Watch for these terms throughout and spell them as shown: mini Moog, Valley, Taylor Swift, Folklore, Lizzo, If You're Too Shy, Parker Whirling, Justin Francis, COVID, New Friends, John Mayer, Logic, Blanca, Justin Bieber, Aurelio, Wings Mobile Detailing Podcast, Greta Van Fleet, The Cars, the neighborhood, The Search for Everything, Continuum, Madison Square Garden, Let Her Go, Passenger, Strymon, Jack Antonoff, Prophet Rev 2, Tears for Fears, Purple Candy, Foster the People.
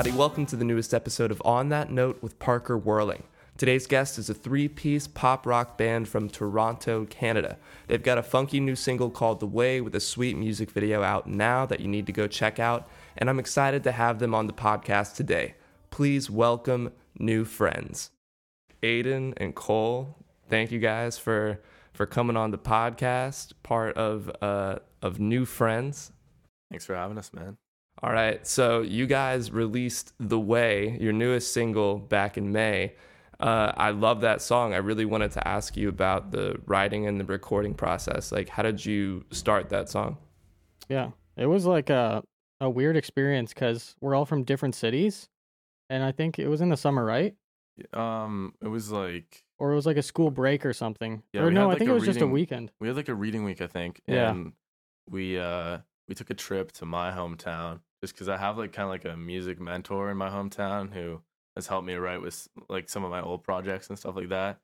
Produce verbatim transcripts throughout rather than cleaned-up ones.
everybody. Welcome to the newest episode of On That Note with Parker Whirling. Today's guest is a three-piece pop rock band from Toronto, Canada. They've got a funky new single called The Way with a sweet music video out now that you need to go check out, and I'm excited to have them on the podcast today. Please welcome New Friends. Aiden and Cole, thank you guys for for coming on the podcast, part of uh, of New Friends. Thanks for having us, man. All right, so you guys released The Way, your newest single, back in May. Uh, I love that song. I really wanted to ask you about the writing and the recording process. Like, how did you start that song? Yeah, it was like a, a weird experience because we're all from different cities. And I think it was in the summer, right? Um, It was like... Or it was like a school break or something. Yeah, or no, like I think it was reading, just a weekend. We had like a reading week, I think. Yeah. And we, uh, we took a trip to my hometown just because I have like kind of like a music mentor in my hometown who... has helped me write with like some of my old projects and stuff like that.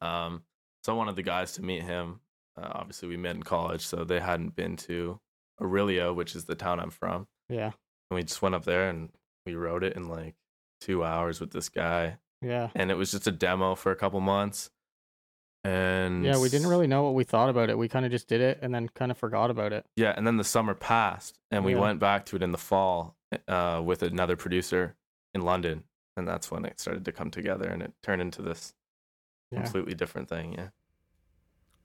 Um, so I wanted the guys to meet him. Uh, obviously, we met in college, so they hadn't been to Aurelio, which is the town I'm from. Yeah. And we just went up there and we wrote it in like two hours with this guy. Yeah. And it was just a demo for a couple months. And yeah, we didn't really know what we thought about it. We kind of just did it and then kind of forgot about it. Yeah. And then the summer passed and we yeah. went back to it in the fall uh, with another producer in London. And that's when it started to come together and it turned into this yeah. completely different thing. Yeah.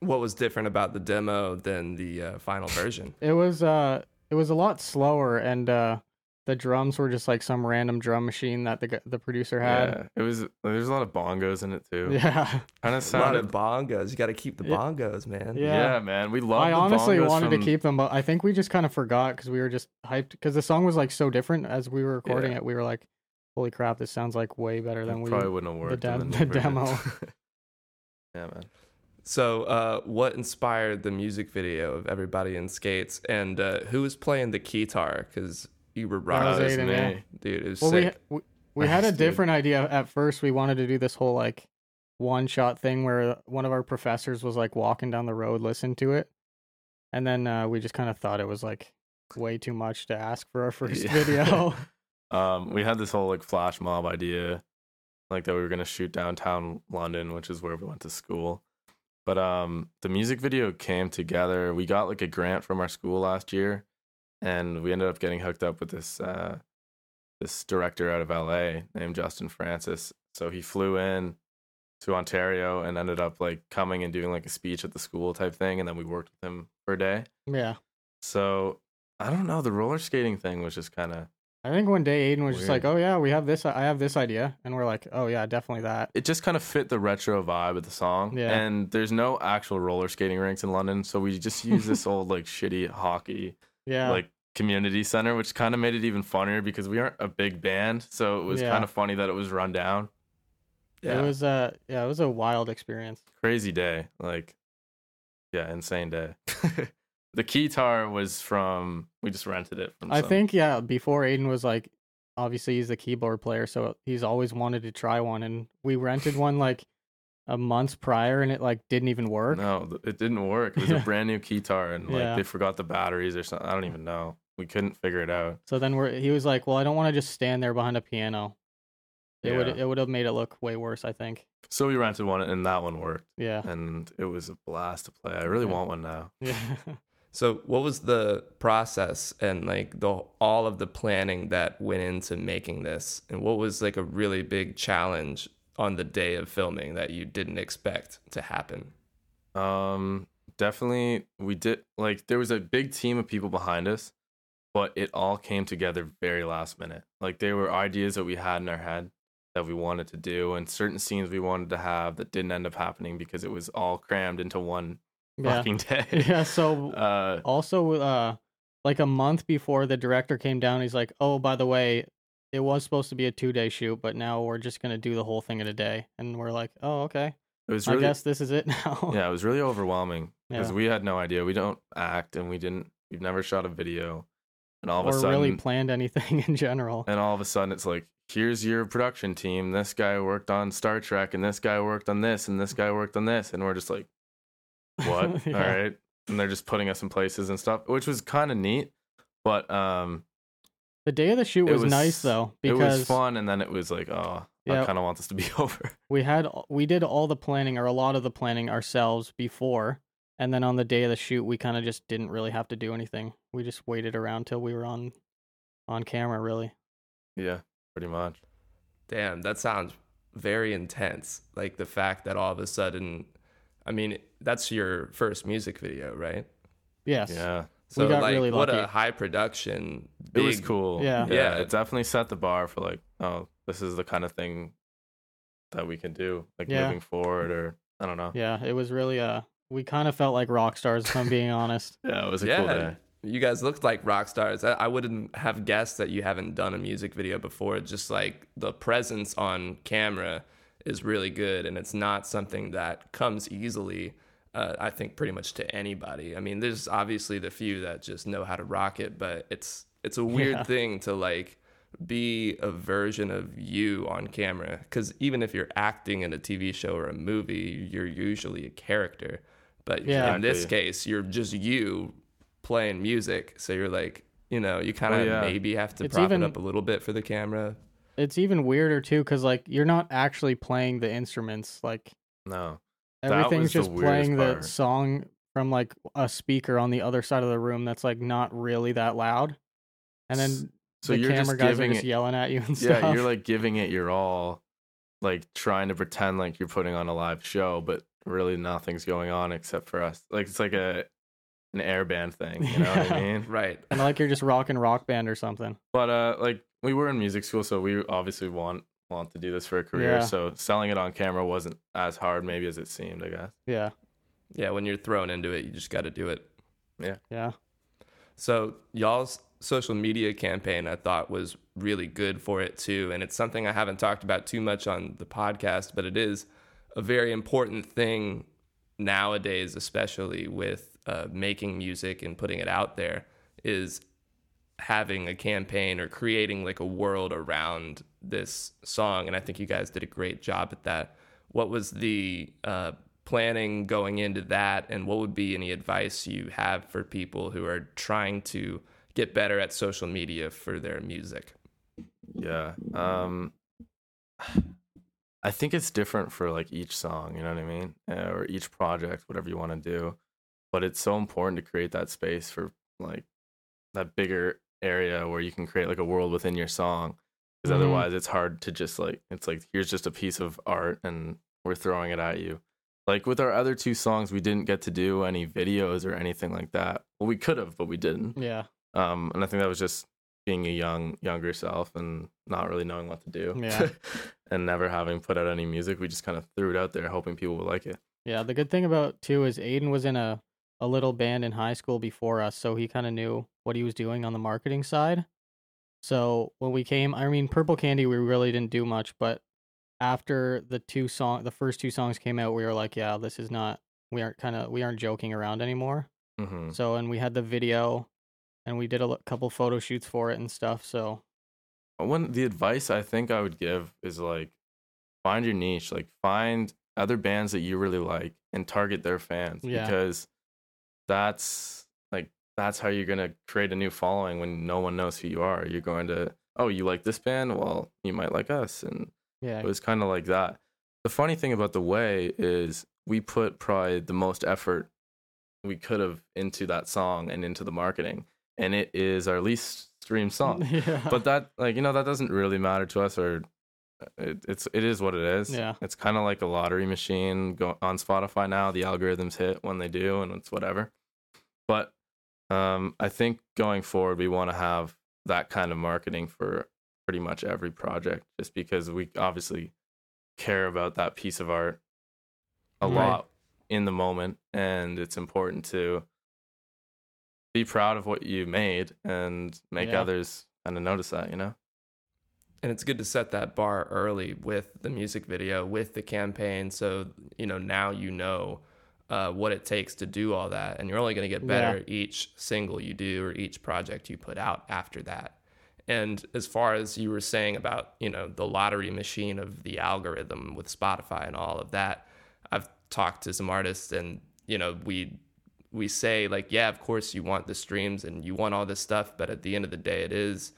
What was different about the demo than the uh, final version? It was uh, it was a lot slower and uh, the drums were just like some random drum machine that the the producer had. Yeah, it was there's a lot of bongos in it too. Yeah. Kind of sounded a lot of bongos. You got to keep the bongos, man. Yeah, yeah man. We love I the honestly wanted from... to keep them, but I think we just kind of forgot cuz we were just hyped cuz the song was like so different as we were recording yeah. it. We were like, holy crap, this sounds like way better than we probably wouldn't have worked the, de- the, the demo. Yeah, man. So uh, what inspired the music video of Everybody in Skates? And uh, who was playing the guitar? Because you were rocking with me. Yeah. Dude, it was well, sick. We, we, we had a different idea at first. We wanted to do this whole like one-shot thing where one of our professors was like walking down the road, listening to it. And then uh, we just kind of thought it was like way too much to ask for our first yeah. video. Um, we had this whole like flash mob idea, like that we were gonna shoot downtown London, which is where we went to school. But um, the music video came together. We got like a grant from our school last year, and we ended up getting hooked up with this uh, this director out of L A named Justin Francis. So he flew in to Ontario and ended up like coming and doing like a speech at the school type thing, and then we worked with him for a day. Yeah. So I don't know. The roller skating thing was just kind of. I think one day Aiden was Weird. just like, oh, yeah, we have this. I have this idea. And we're like, oh, yeah, definitely that. It just kind of fit the retro vibe of the song. Yeah. And there's no actual roller skating rinks in London. So we just use this old, like, shitty hockey, yeah. like, community center, which kind of made it even funnier because we aren't a big band. So it was yeah. kind of funny that it was run down. Yeah. It was, uh, yeah, it was a wild experience. Crazy day. Like, yeah, insane day. The keytar was from, we just rented it from I some. think, yeah, before Aiden was like, obviously he's the keyboard player, so he's always wanted to try one, and we rented one like a month prior, and it like didn't even work. No, it didn't work. It was yeah. a brand new keytar, and like yeah. they forgot the batteries or something. I don't even know. We couldn't figure it out. So then we're, he was like, well, I don't want to just stand there behind a piano. It yeah. would it would have made it look way worse, I think. So we rented one, and that one worked. Yeah. And it was a blast to play. I really yeah. want one now. Yeah. So what was the process and like the all of the planning that went into making this, and what was like a really big challenge on the day of filming that you didn't expect to happen? Um, definitely we did like there was a big team of people behind us, but it all came together very last minute. Like there were ideas that we had in our head that we wanted to do and certain scenes we wanted to have that didn't end up happening because it was all crammed into one Yeah. fucking day. Yeah, so uh, also uh, like a month before the director came down, he's like, oh, by the way, it was supposed to be a two-day shoot, but now we're just going to do the whole thing in a day. And we're like, oh, okay. It was really, I guess this is it now. Yeah, it was really overwhelming because yeah. we had no idea. We don't act and we didn't, we've never shot a video. And all of or a sudden, really planned anything in general. And all of a sudden it's like, here's your production team. This guy worked on Star Trek and this guy worked on this and this guy worked on this. And we're just like, what yeah. all right, and they're just putting us in places and stuff, which was kind of neat, but um The day of the shoot was, was nice though, because it was fun, and then it was like, oh, yeah, I kind of want this to be over. We had we did all the planning, or a lot of the planning, ourselves before, and then on the day of the shoot, we kind of just didn't really have to do anything. We just waited around till we were on on camera, really. Yeah, pretty much. Damn, that sounds very intense. Like the fact that all of a sudden, I mean, that's your first music video, right? Yes. Yeah. So we got like, really lucky. What a high production. Big, it was cool. Yeah. yeah. Yeah. It definitely set the bar for like, oh, this is the kind of thing that we can do, like yeah. moving forward, or I don't know. Yeah. It was really, uh, we kind of felt like rock stars, if I'm being honest. Yeah. It was a yeah, cool day. You guys looked like rock stars. I, I wouldn't have guessed that you haven't done a music video before. Just like the presence on camera is really good. And it's not something that comes easily. Uh, I think pretty much to anybody. I mean, there's obviously the few that just know how to rock it, but it's it's a weird yeah. thing to like be a version of you on camera, because even if you're acting in a T V show or a movie, you're usually a character. But yeah. in this case, you're just you playing music. So you're like, you know, you kind of well, yeah. maybe have to it's prop even, it up a little bit for the camera. It's even weirder too, because like you're not actually playing the instruments. Like no. Everything's just playing the song from like a speaker on the other side of the room that's like not really that loud, and then so the camera guys are just yelling at you and stuff. Yeah, you're like giving it your all, like trying to pretend like you're putting on a live show, but really nothing's going on except for us. Like it's like a an air band thing, you know yeah. what I mean? Right. And like you're just rocking Rock Band or something. But uh, like we were in music school, so we obviously want. want to do this for a career yeah. so selling it on camera wasn't as hard maybe as it seemed, I guess. Yeah yeah when you're thrown into it, you just got to do it. Yeah yeah so y'all's social media campaign I thought was really good for it too, and it's something I haven't talked about too much on the podcast, but it is a very important thing nowadays, especially with uh, making music and putting it out there, is having a campaign or creating like a world around this song. And I think you guys did a great job at that. What was the uh, planning going into that? And what would be any advice you have for people who are trying to get better at social media for their music? Yeah. Um, I think it's different for like each song, you know what I mean? Uh, or each project, whatever you want to do. But it's so important to create that space for like that bigger area where you can create like a world within your song, because mm-hmm. otherwise it's hard to just like, it's like here's just a piece of art and we're throwing it at you. Like with our other two songs, we didn't get to do any videos or anything like that. Well, we could have, but we didn't. Yeah. Um, and I think that was just being a young younger self and not really knowing what to do. Yeah. And never having put out any music, we just kind of threw it out there hoping people would like it. Yeah. The good thing about too is Aiden was in a a little band in high school before us, so he kind of knew what he was doing on the marketing side. So when we came, I mean, Purple Candy, we really didn't do much, but after the two song, the first two songs came out, we were like, yeah, this is not, we aren't kind of, we aren't joking around anymore. Mm-hmm. So, and we had the video and we did a l- couple photo shoots for it and stuff. So when the advice I think I would give is like, find your niche, like find other bands that you really like and target their fans yeah. because that's like, that's how you're going to create a new following when no one knows who you are. You're going to, oh, you like this band? Well, you might like us. And yeah. it was kind of like that. The funny thing about The Way is we put probably the most effort we could have into that song and into the marketing. And it is our least streamed song. yeah. But that, like, you know, that doesn't really matter to us, or it, it's, it is what it is. Yeah. It's kind of like a lottery machine go, on Spotify now. The algorithms hit when they do and it's whatever. But Um, I think going forward, we want to have that kind of marketing for pretty much every project, just because we obviously care about that piece of art a right. lot in the moment. And it's important to be proud of what you made and make yeah. others kind of notice that, you know? And it's good to set that bar early with the music video, with the campaign. So, you know, now you know Uh, what it takes to do all that, and you're only going to get better yeah. each single you do or each project you put out after that. And as far as you were saying about, you know, the lottery machine of the algorithm with Spotify and all of that, I've talked to some artists, and you know, we we say like, yeah, of course you want the streams and you want all this stuff, but at the end of the day, it is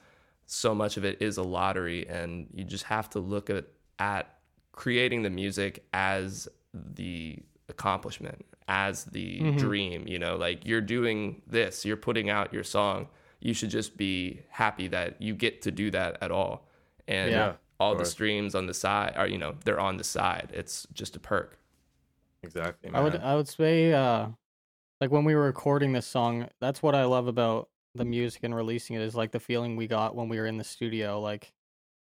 so much of it is a lottery, and you just have to look at, at creating the music as the accomplishment, as the mm-hmm. dream, you know, like you're doing this, you're putting out your song. You should just be happy that you get to do that at all. And yeah, all the streams on the side are, you know, they're on the side. It's just a perk. Exactly, man. I would, I would say, uh, like when we were recording this song, that's what I love about the music and releasing it, is like the feeling we got when we were in the studio, like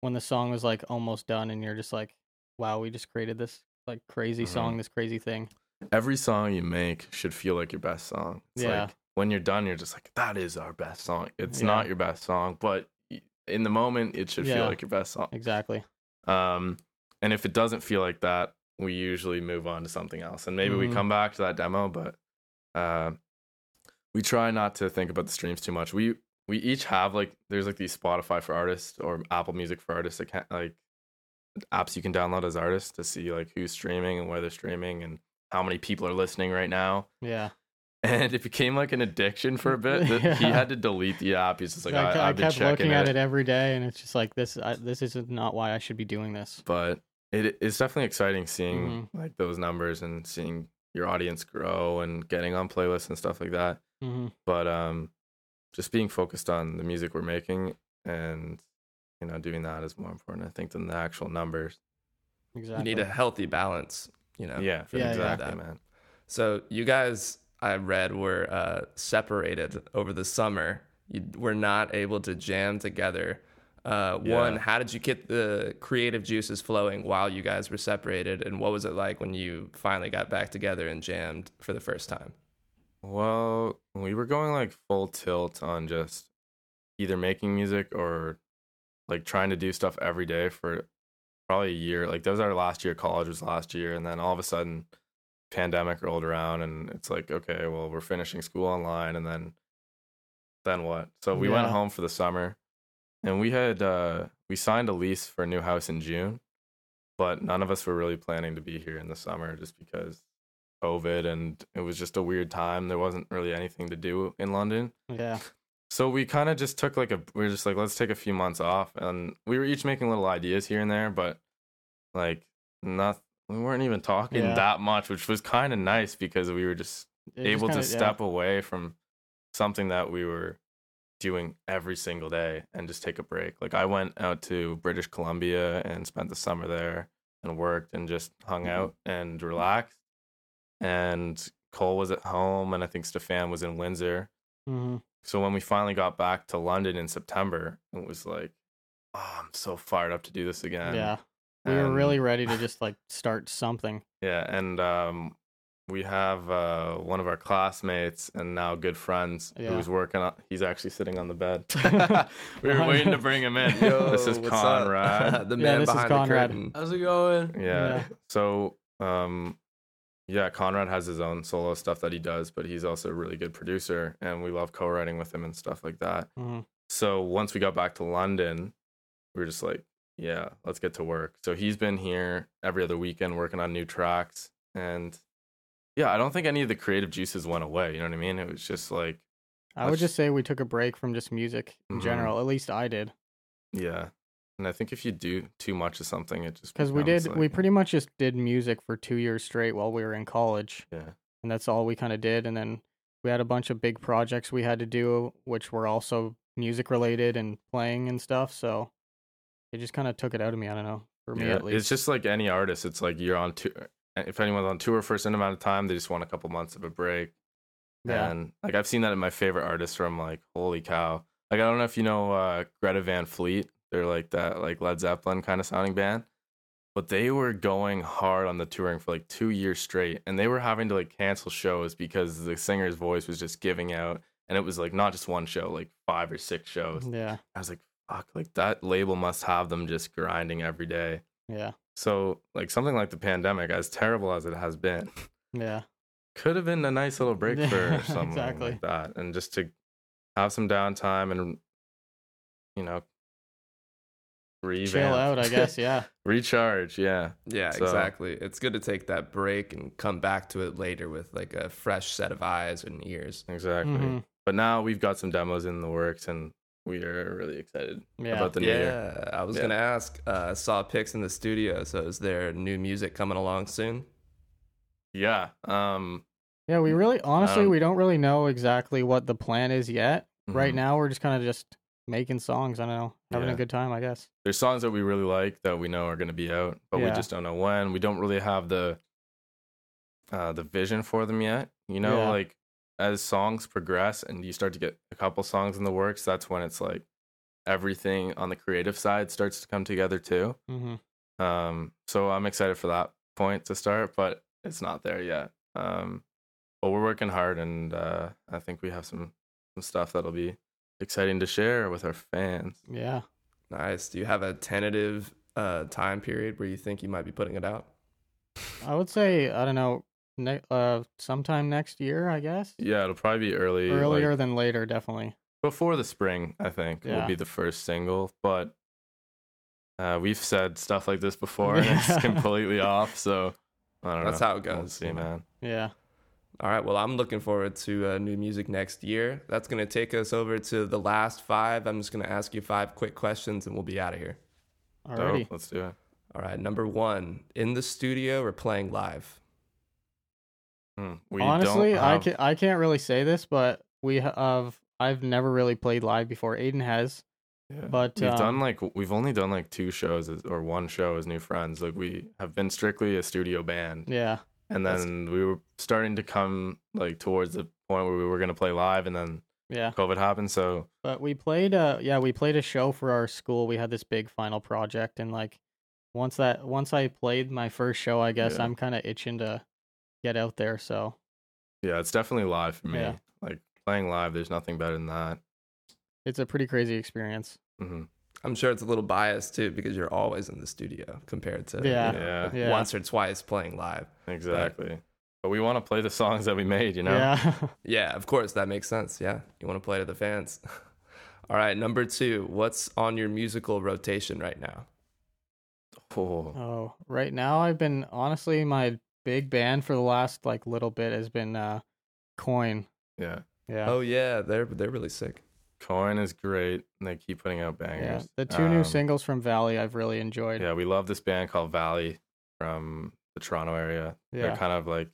when the song was like almost done and you're just like, wow, we just created this like crazy mm-hmm. song, this crazy thing. Every song you make should feel like your best song. It's yeah. like when you're done, you're just like, that is our best song. It's yeah. not your best song, but in the moment it should yeah. feel like your best song. Exactly. Um, and if it doesn't feel like that, we usually move on to something else, and maybe mm-hmm. we come back to that demo, but uh, we try not to think about the streams too much. We we each have like, there's like these Spotify for artists or Apple Music for artists, account, like apps you can download as artists to see like who's streaming and where they're streaming and how many people are listening right now. Yeah. And it became like an addiction for a bit. That yeah. he had to delete the app. He's just like, I, I, I kept looking at it. it every day, and it's just like this. I, this is not why I should be doing this. But it is definitely exciting seeing mm-hmm. like those numbers and seeing your audience grow and getting on playlists and stuff like that. Mm-hmm. But um, just being focused on the music we're making and, you know, doing that is more important, I think, than the actual numbers. Exactly. You need a healthy balance, you know. Yeah, for yeah exactly, that. man. So you guys, I read, were uh, separated over the summer. You were not able to jam together. Uh, yeah. One, how did you get the creative juices flowing while you guys were separated? And what was it like when you finally got back together and jammed for the first time? Well, we were going like full tilt on just either making music or like trying to do stuff every day for probably a year. Like that was our last year. College was last year. And then all of a sudden pandemic rolled around and it's like, okay, well, we're finishing school online. And then, then what? So we yeah. went home for the summer. And we had uh, we signed a lease for a new house in June, but none of us were really planning to be here in the summer just because COVID, and it was just a weird time. There wasn't really anything to do in London. Yeah. So we kind of just took like a we were just like, let's take a few months off, and we were each making little ideas here and there, but like not we weren't even talking yeah. that much, which was kind of nice because we were just it able just kinda, to step yeah. away from something that we were doing every single day and just take a break. Like I went out to British Columbia and spent the summer there and worked and just hung out and relaxed. And Cole was at home, and I think Stefan was in Windsor. Mm-hmm. So when we finally got back to London in September, it was like, oh, I'm so fired up to do this again. Yeah. We and, were really ready to just like start something. Yeah. And um we have uh, one of our classmates and now good friends yeah. who's working on... He's actually sitting on the bed. We were waiting to bring him in. Yo, this is Conrad. the man yeah, behind the curtain. How's it going? Yeah. yeah. So, um, yeah, Conrad has his own solo stuff that he does, but he's also a really good producer, and we love co-writing with him and stuff like that. Mm-hmm. So once we got back to London, we were just like, yeah, let's get to work. So he's been here every other weekend working on new tracks, and... Yeah, I don't think any of the creative juices went away. You know what I mean? It was just like... I would just say we took a break from just music in mm-hmm. general. At least I did. Yeah. And I think if you do too much of something, it just Because we did, like, we pretty much just did music for two years straight while we were in college. Yeah. And that's all we kind of did. And then we had a bunch of big projects we had to do, which were also music related and playing and stuff. So it just kind of took it out of me. I don't know. For me, yeah, at least. It's just like any artist. It's like you're on two... If anyone's on tour for a certain amount of time, they just want a couple months of a break. Yeah. And like I've seen that in my favorite artists from like, holy cow. Like I don't know if you know uh, Greta Van Fleet. They're like that like Led Zeppelin kind of sounding band. But they were going hard on the touring for like two years straight. And they were having to like cancel shows because the singer's voice was just giving out. And it was like not just one show, like five or six shows. Yeah. I was like, fuck, like that label must have them just grinding every day. Yeah. So, like, something like the pandemic, as terrible as it has been, yeah, could have been a nice little break for someone exactly. like that. And just to have some downtime and, you know, revamp. Chill out, I guess, yeah. Recharge, yeah. Yeah, so, exactly. It's good to take that break and come back to it later with, like, a fresh set of eyes and ears. Exactly. Mm-hmm. But now we've got some demos in the works, and We are really excited yeah. about the new yeah, year. I was yeah. going to ask, uh, saw pics in the studio, so is there new music coming along soon? Yeah. Um, yeah, we really, honestly, um, we don't really know exactly what the plan is yet. Mm-hmm. Right now, we're just kind of just making songs, I don't know, having yeah. a good time, I guess. There's songs that we really like that we know are going to be out, but yeah. we just don't know when. We don't really have the uh, the vision for them yet. You know, yeah. like, as songs progress and you start to get a couple songs in the works, that's when it's like everything on the creative side starts to come together too. Mm-hmm. Um, so I'm excited for that point to start, but it's not there yet. Um, but we're working hard, and uh, I think we have some, some stuff that'll be exciting to share with our fans. Yeah. Nice. Do you have a tentative uh, time period where you think you might be putting it out? I would say, I don't know, Ne- uh sometime next year, I guess. Yeah, it'll probably be early earlier like, than later, definitely before the spring, I think yeah. will be the first single, but uh we've said stuff like this before and it's completely off, so I don't that's know. How it goes. We'll see, man. Yeah. All right, well, I'm looking forward to uh, new music next year. That's going to take us over to the last five. I'm just going to ask you five quick questions and we'll be out of here. All right, let's do it. All right, number one, in the studio or playing live? Hmm. We Honestly, don't have... I can I can't really say this, but we have I've never really played live before. Aiden has, yeah. but we've um, done like we've only done like two shows as, or one show as New Friends. Like we have been strictly a studio band. Yeah, and then That's... we were starting to come like towards the point where we were gonna play live, and then yeah, COVID happened. So, but we played uh yeah we played a show for our school. We had this big final project, and like once that once I played my first show, I guess yeah. I'm kind of itching to get out there, so yeah, it's definitely live for me. Yeah. Like playing live, there's nothing better than that. It's a pretty crazy experience. Mm-hmm. I'm sure it's a little biased too because you're always in the studio compared to yeah, you know, yeah. Like yeah. once or twice playing live. Exactly, but, but we want to play the songs that we made, you know. Yeah, yeah, of course, that makes sense. Yeah, you want to play to the fans. All right, number two, what's on your musical rotation right now? Oh, oh right now I've been honestly my big band for the last like little bit has been uh Coin. Yeah. Yeah. Oh yeah, they're they're really sick. Coin is great and they keep putting out bangers. Yeah. The two um, new singles from Valley I've really enjoyed. Yeah, we love this band called Valley from the Toronto area. Yeah. They're kind of like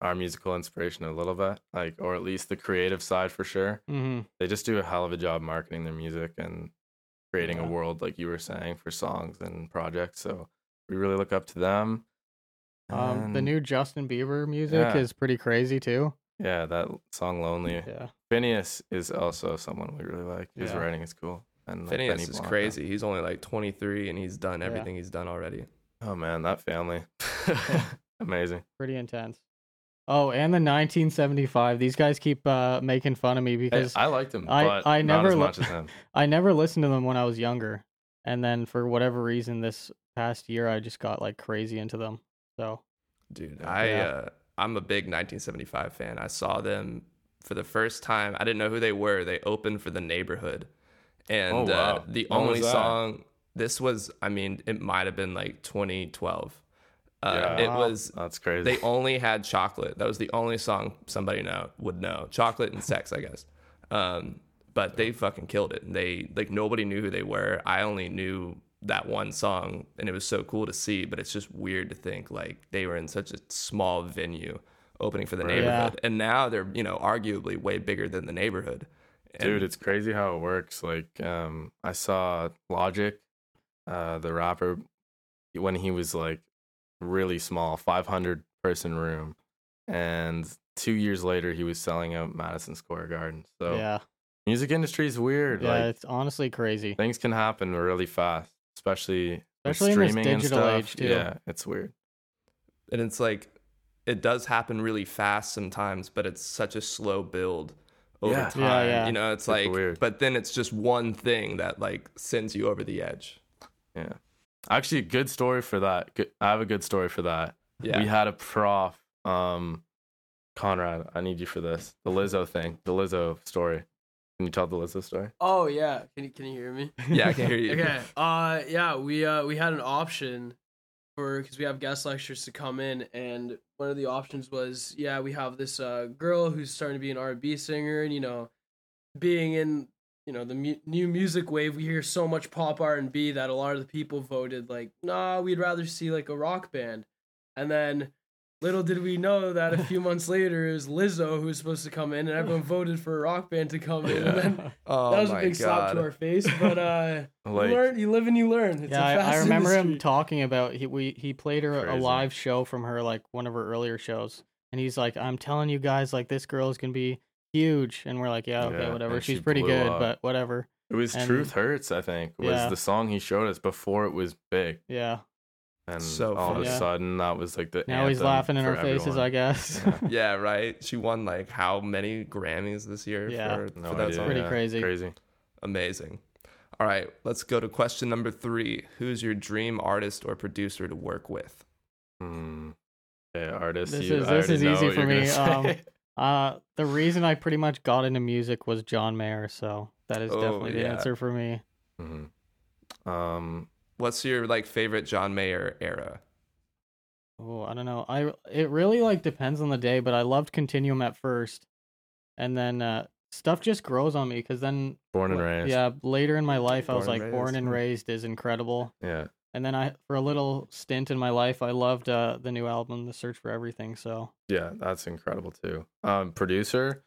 our musical inspiration a little bit, like, or at least the creative side for sure. Mm-hmm. They just do a hell of a job marketing their music and creating yeah. a world, like you were saying, for songs and projects. So we really look up to them. Um, and the new Justin Bieber music yeah. is pretty crazy too. Yeah, that song "Lonely." Yeah, Phineas is also someone we really like. His yeah. writing is cool. And like Phineas Benny is Blanca. Crazy. He's only like twenty-three and he's done everything yeah. he's done already. Oh man, that family, amazing. Pretty intense. Oh, and the nineteen seventy-five. These guys keep uh, making fun of me because hey, I liked them. I but I never not as much li- as them. I never listened to them when I was younger, and then for whatever reason, this past year I just got like crazy into them. So, dude, I yeah. uh, I'm a big nineteen seventy-five fan. I saw them for the first time. I didn't know who they were. They opened for The Neighborhood, and oh, wow. uh, the when only song this was. I mean, it might have been like twenty twelve. Uh, yeah. It was. That's crazy. They only had Chocolate. That was the only song somebody know would know. Chocolate and Sex, I guess. Um, but they fucking killed it. They like nobody knew who they were. I only knew that one song, and it was so cool to see, but it's just weird to think like they were in such a small venue opening for the right. Neighborhood yeah. and now they're, you know, arguably way bigger than the Neighborhood. And dude, it's crazy how it works. Like um I saw Logic, uh the rapper, when he was like really small, five hundred person room, and two years later he was selling out Madison Square Garden. So yeah, music industry is weird. Yeah, like, it's honestly crazy. Things can happen really fast. Especially, especially streaming in this digital and stuff. Age, too. Yeah, it's weird. And it's like, it does happen really fast sometimes, but it's such a slow build over yeah. time. Yeah, yeah. You know, it's, it's like, weird. But then it's just one thing that like sends you over the edge. Yeah. Actually, a good story for that. I have a good story for that. Yeah. We had a prof, um, Conrad, I need you for this. The Lizzo thing, the Lizzo story. Can you tell the Lizzo story? Oh yeah, can you can you hear me? Yeah, I can hear you. Okay, uh, yeah, we uh we had an option for because we have guest lecturers to come in, and one of the options was yeah we have this uh girl who's starting to be an R and B singer, and you know, being in you know, the mu- new music wave, we hear so much pop R and B that a lot of the people voted like, nah, we'd rather see like a rock band. And then little did we know that a few months later it was Lizzo who was supposed to come in, and everyone voted for a rock band to come in. Yeah. And then oh, that was a big God. slap to our face. But uh, like, you learn, you live and you learn. It's yeah, a I, I remember industry. him talking about he we he played her Crazy. a live show from her, like one of her earlier shows, and he's like, I'm telling you guys, like this girl is gonna be huge, and we're like, yeah, okay, yeah, whatever. She's she pretty good, up. but whatever. It was and, "Truth Hurts," I think, was yeah. the song he showed us before it was big. Yeah, and so all funny. of a sudden, that was like the now he's laughing in our everyone. faces, I guess. Yeah. yeah, right. She won like how many Grammys this year? Yeah, for, no for that idea. song? Pretty yeah. crazy, crazy, amazing. All right, let's go to question number three. Who's your dream artist or producer to work with? Hmm. Yeah, artist. This you, is this is easy for me. Um, Uh, the reason I pretty much got into music was John Mayer, so that is oh, definitely the yeah. answer for me. Mm-hmm. Um, what's your like favorite John Mayer era? Oh, I don't know. I it really like depends on the day, but I loved Continuum at first, and then uh, stuff just grows on me because then Born and Raised. Yeah, later in my life born I was like, raised. Born and Raised is incredible. Yeah. And then I, for a little stint in my life, I loved uh, the new album, The Search for Everything. So yeah, that's incredible too. Um, producer,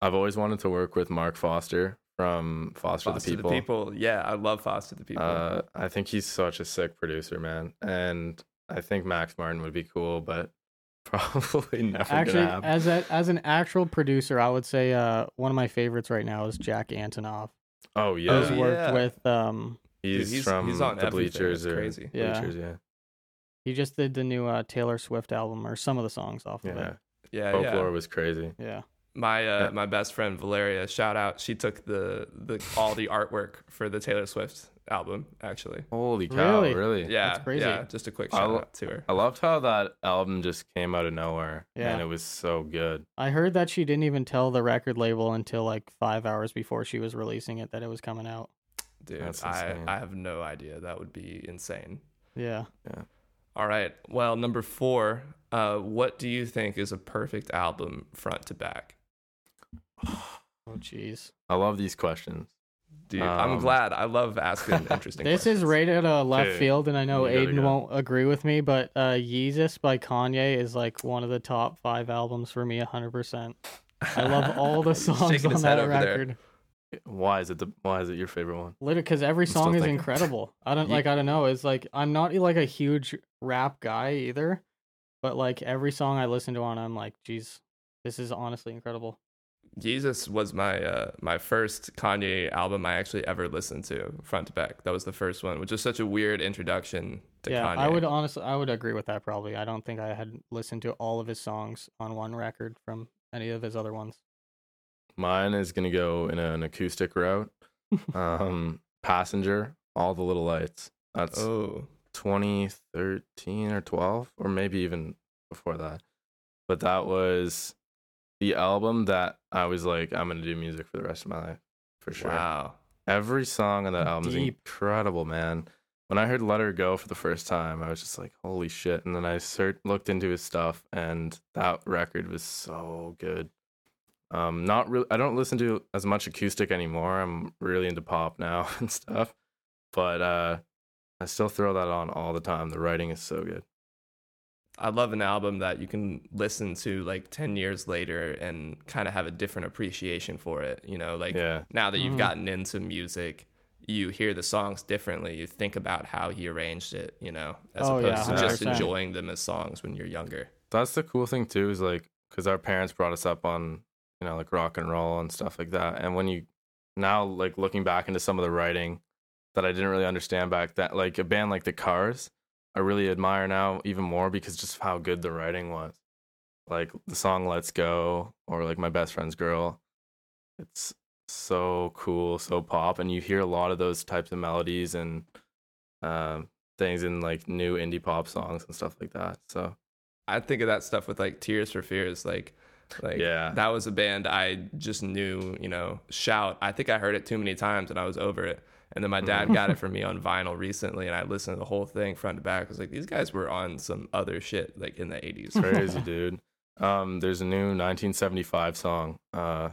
I've always wanted to work with Mark Foster from Foster, Foster the People. The People, yeah, I love Foster the People. Uh, I think he's such a sick producer, man. And I think Max Martin would be cool, but probably never actually gonna happen. As a, as an actual producer, I would say uh, one of my favorites right now is Jack Antonoff. Oh yeah, who's worked yeah. with. Um, He's, Dude, he's from he's on the Bleachers. Or crazy. Yeah. Bleachers, yeah. He just did the new uh, Taylor Swift album, or some of the songs off of yeah. it. Yeah, Folklore yeah. was crazy. Yeah. My uh, yeah. my best friend Valeria, shout out. She took the the all the artwork for the Taylor Swift album. Actually, holy cow! Really? really? Yeah. That's crazy. Yeah. Just a quick shout lo- out to her. I loved how that album just came out of nowhere. Yeah. And it was so good. I heard that she didn't even tell the record label until like five hours before she was releasing it that it was coming out. Dude, I, I have no idea. That would be insane. Yeah. Yeah. All right. Well, number four, uh, what do you think is a perfect album front to back? Oh, jeez. I love these questions. Dude, um, I'm glad. I love asking interesting this questions. This is rated uh, left Dude, field, and I know Aiden won't agree with me, but uh, Yeezus by Kanye is like one of the top five albums for me, one hundred percent. I love all the songs on that record. There. Why is it the why is it your favorite one? Literally, because every song is incredible. I don't like I don't know. It's like I'm not like a huge rap guy either, but like every song I listen to on, I'm like, geez, this is honestly incredible. Yeezus was my uh, my first Kanye album I actually ever listened to front to back. That was the first one, which is such a weird introduction to yeah, Kanye. Yeah, I would honestly I would agree with that probably. I don't think I had listened to all of his songs on one record from any of his other ones. Mine is going to go in an acoustic route. Um, Passenger, All the Little Lights. That's oh. twenty thirteen or twelve, or maybe even before that. But that was the album that I was like, I'm going to do music for the rest of my life, for sure. Wow. Every song on that album is incredible, man. When I heard Let Her Go for the first time, I was just like, holy shit. And then I searched, looked into his stuff, and that record was so good. Um, not really. I don't listen to as much acoustic anymore. I'm really into pop now and stuff, but uh, I still throw that on all the time. The writing is so good. I love an album that you can listen to like ten years later and kind of have a different appreciation for it. You know, like yeah. now that you've mm. gotten into music, you hear the songs differently. You think about how he arranged it. You know, as oh, opposed yeah, to just enjoying them as songs when you're younger. That's the cool thing too. Is like because our parents brought us up on. You know, like rock and roll and stuff like that. And when you now like looking back into some of the writing that I didn't really understand back then, like a band like the Cars, I really admire now even more because just how good the writing was. Like the song "Let's Go" or like "My Best Friend's Girl." It's so cool, so pop, and you hear a lot of those types of melodies and um, things in like new indie pop songs and stuff like that. So I think of that stuff with like "Tears for Fears," like. Like yeah. that was a band I just knew, you know, shout. I think I heard it too many times and I was over it. And then my dad got it for me on vinyl recently and I listened to the whole thing front to back. I was like, these guys were on some other shit like in the eighties. Crazy dude. Um, there's a new nineteen seventy-five song, uh,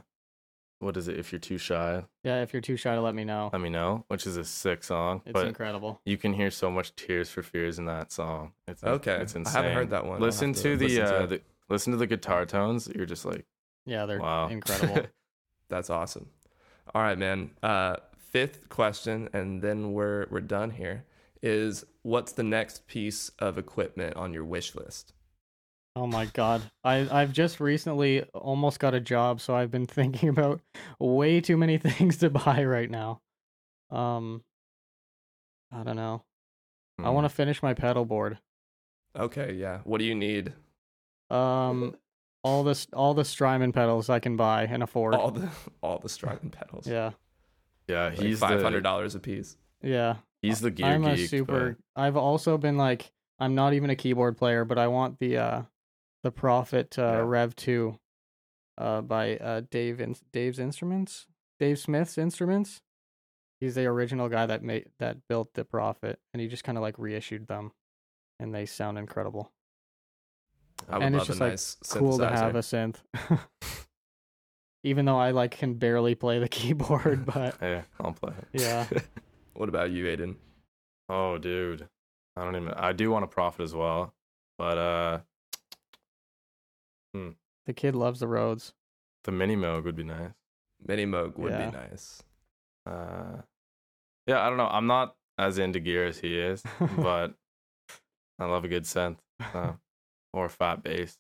what is it? If You're Too Shy. Yeah, If You're Too Shy to Let Me Know. Let Me Know, which is a sick song. It's but incredible. You can hear so much Tears for Fears in that song. It's okay. It's insane. I haven't heard that one. Listen to, to the, listen, uh, to the listen to the guitar tones. You're just like, yeah, they're wow. incredible. That's awesome. All right, man. Uh, fifth question, and then we're we're done here. Is what's the next piece of equipment on your wish list? Oh my God. I, I've just recently almost got a job, so I've been thinking about way too many things to buy right now. Um, I don't know. Mm. I want to finish my pedal board. Okay, yeah. What do you need? Um, all this, all the Strymon pedals I can buy and afford. All the, all the Strymon pedals. Yeah. Yeah, he's like five hundred dollars the, a piece. Yeah. He's the gear I'm geek. I'm a super... But... I've also been like... I'm not even a keyboard player, but I want the... uh The Prophet uh, yeah. Rev two uh, by uh, Dave in- Dave's Instruments, Dave Smith's Instruments. He's the original guy that made that built the Prophet, and he just kind of like reissued them, and they sound incredible. I would and love it's just a like nice cool to have a synth, even though I like can barely play the keyboard. But yeah, I'll play it. Yeah. What about you, Aiden? Oh, dude, I don't even. I do want a Prophet as well, but uh. Hmm. The kid loves the roads. The mini Moog would be nice. Mini Moog would yeah. be nice. Uh, yeah, I don't know. I'm not as into gear as he is, but I love a good synth uh, or a fat bass.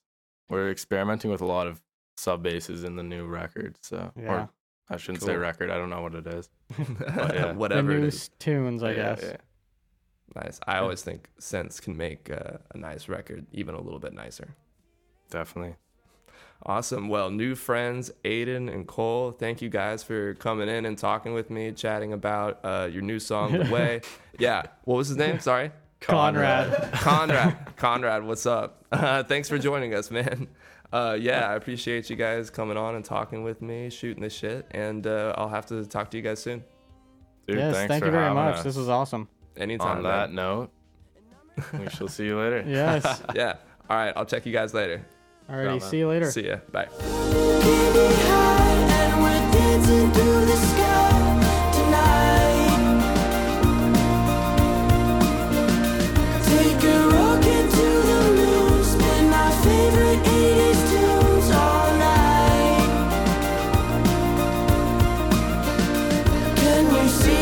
We're experimenting with a lot of sub basses in the new record. So, yeah. or I shouldn't cool. say record. I don't know what it is. But yeah. Whatever the new it is. Tunes, I yeah, guess. Yeah. Nice. I always think synths can make uh, a nice record, even a little bit nicer. Definitely. Awesome. Well, new friends, Aiden and Cole, thank you guys for coming in and talking with me, chatting about uh, your new song, The Way. Yeah. What was his name? Sorry. Conrad. Conrad. Conrad. Conrad, what's up? Uh, thanks for joining us, man. Uh, yeah, I appreciate you guys coming on and talking with me, shooting the shit, and uh, I'll have to talk to you guys soon. Dude, yes, thanks thank for you very much. Us. This was awesome. Anytime. On that man. Note, we shall see you later. Yes. Yeah. All right. I'll check you guys later. Alrighty, see you later. See ya. Bye. And we're dancing through the sky tonight. Take a rock into the moon, spin my favorite eighties tunes all night. Can you see?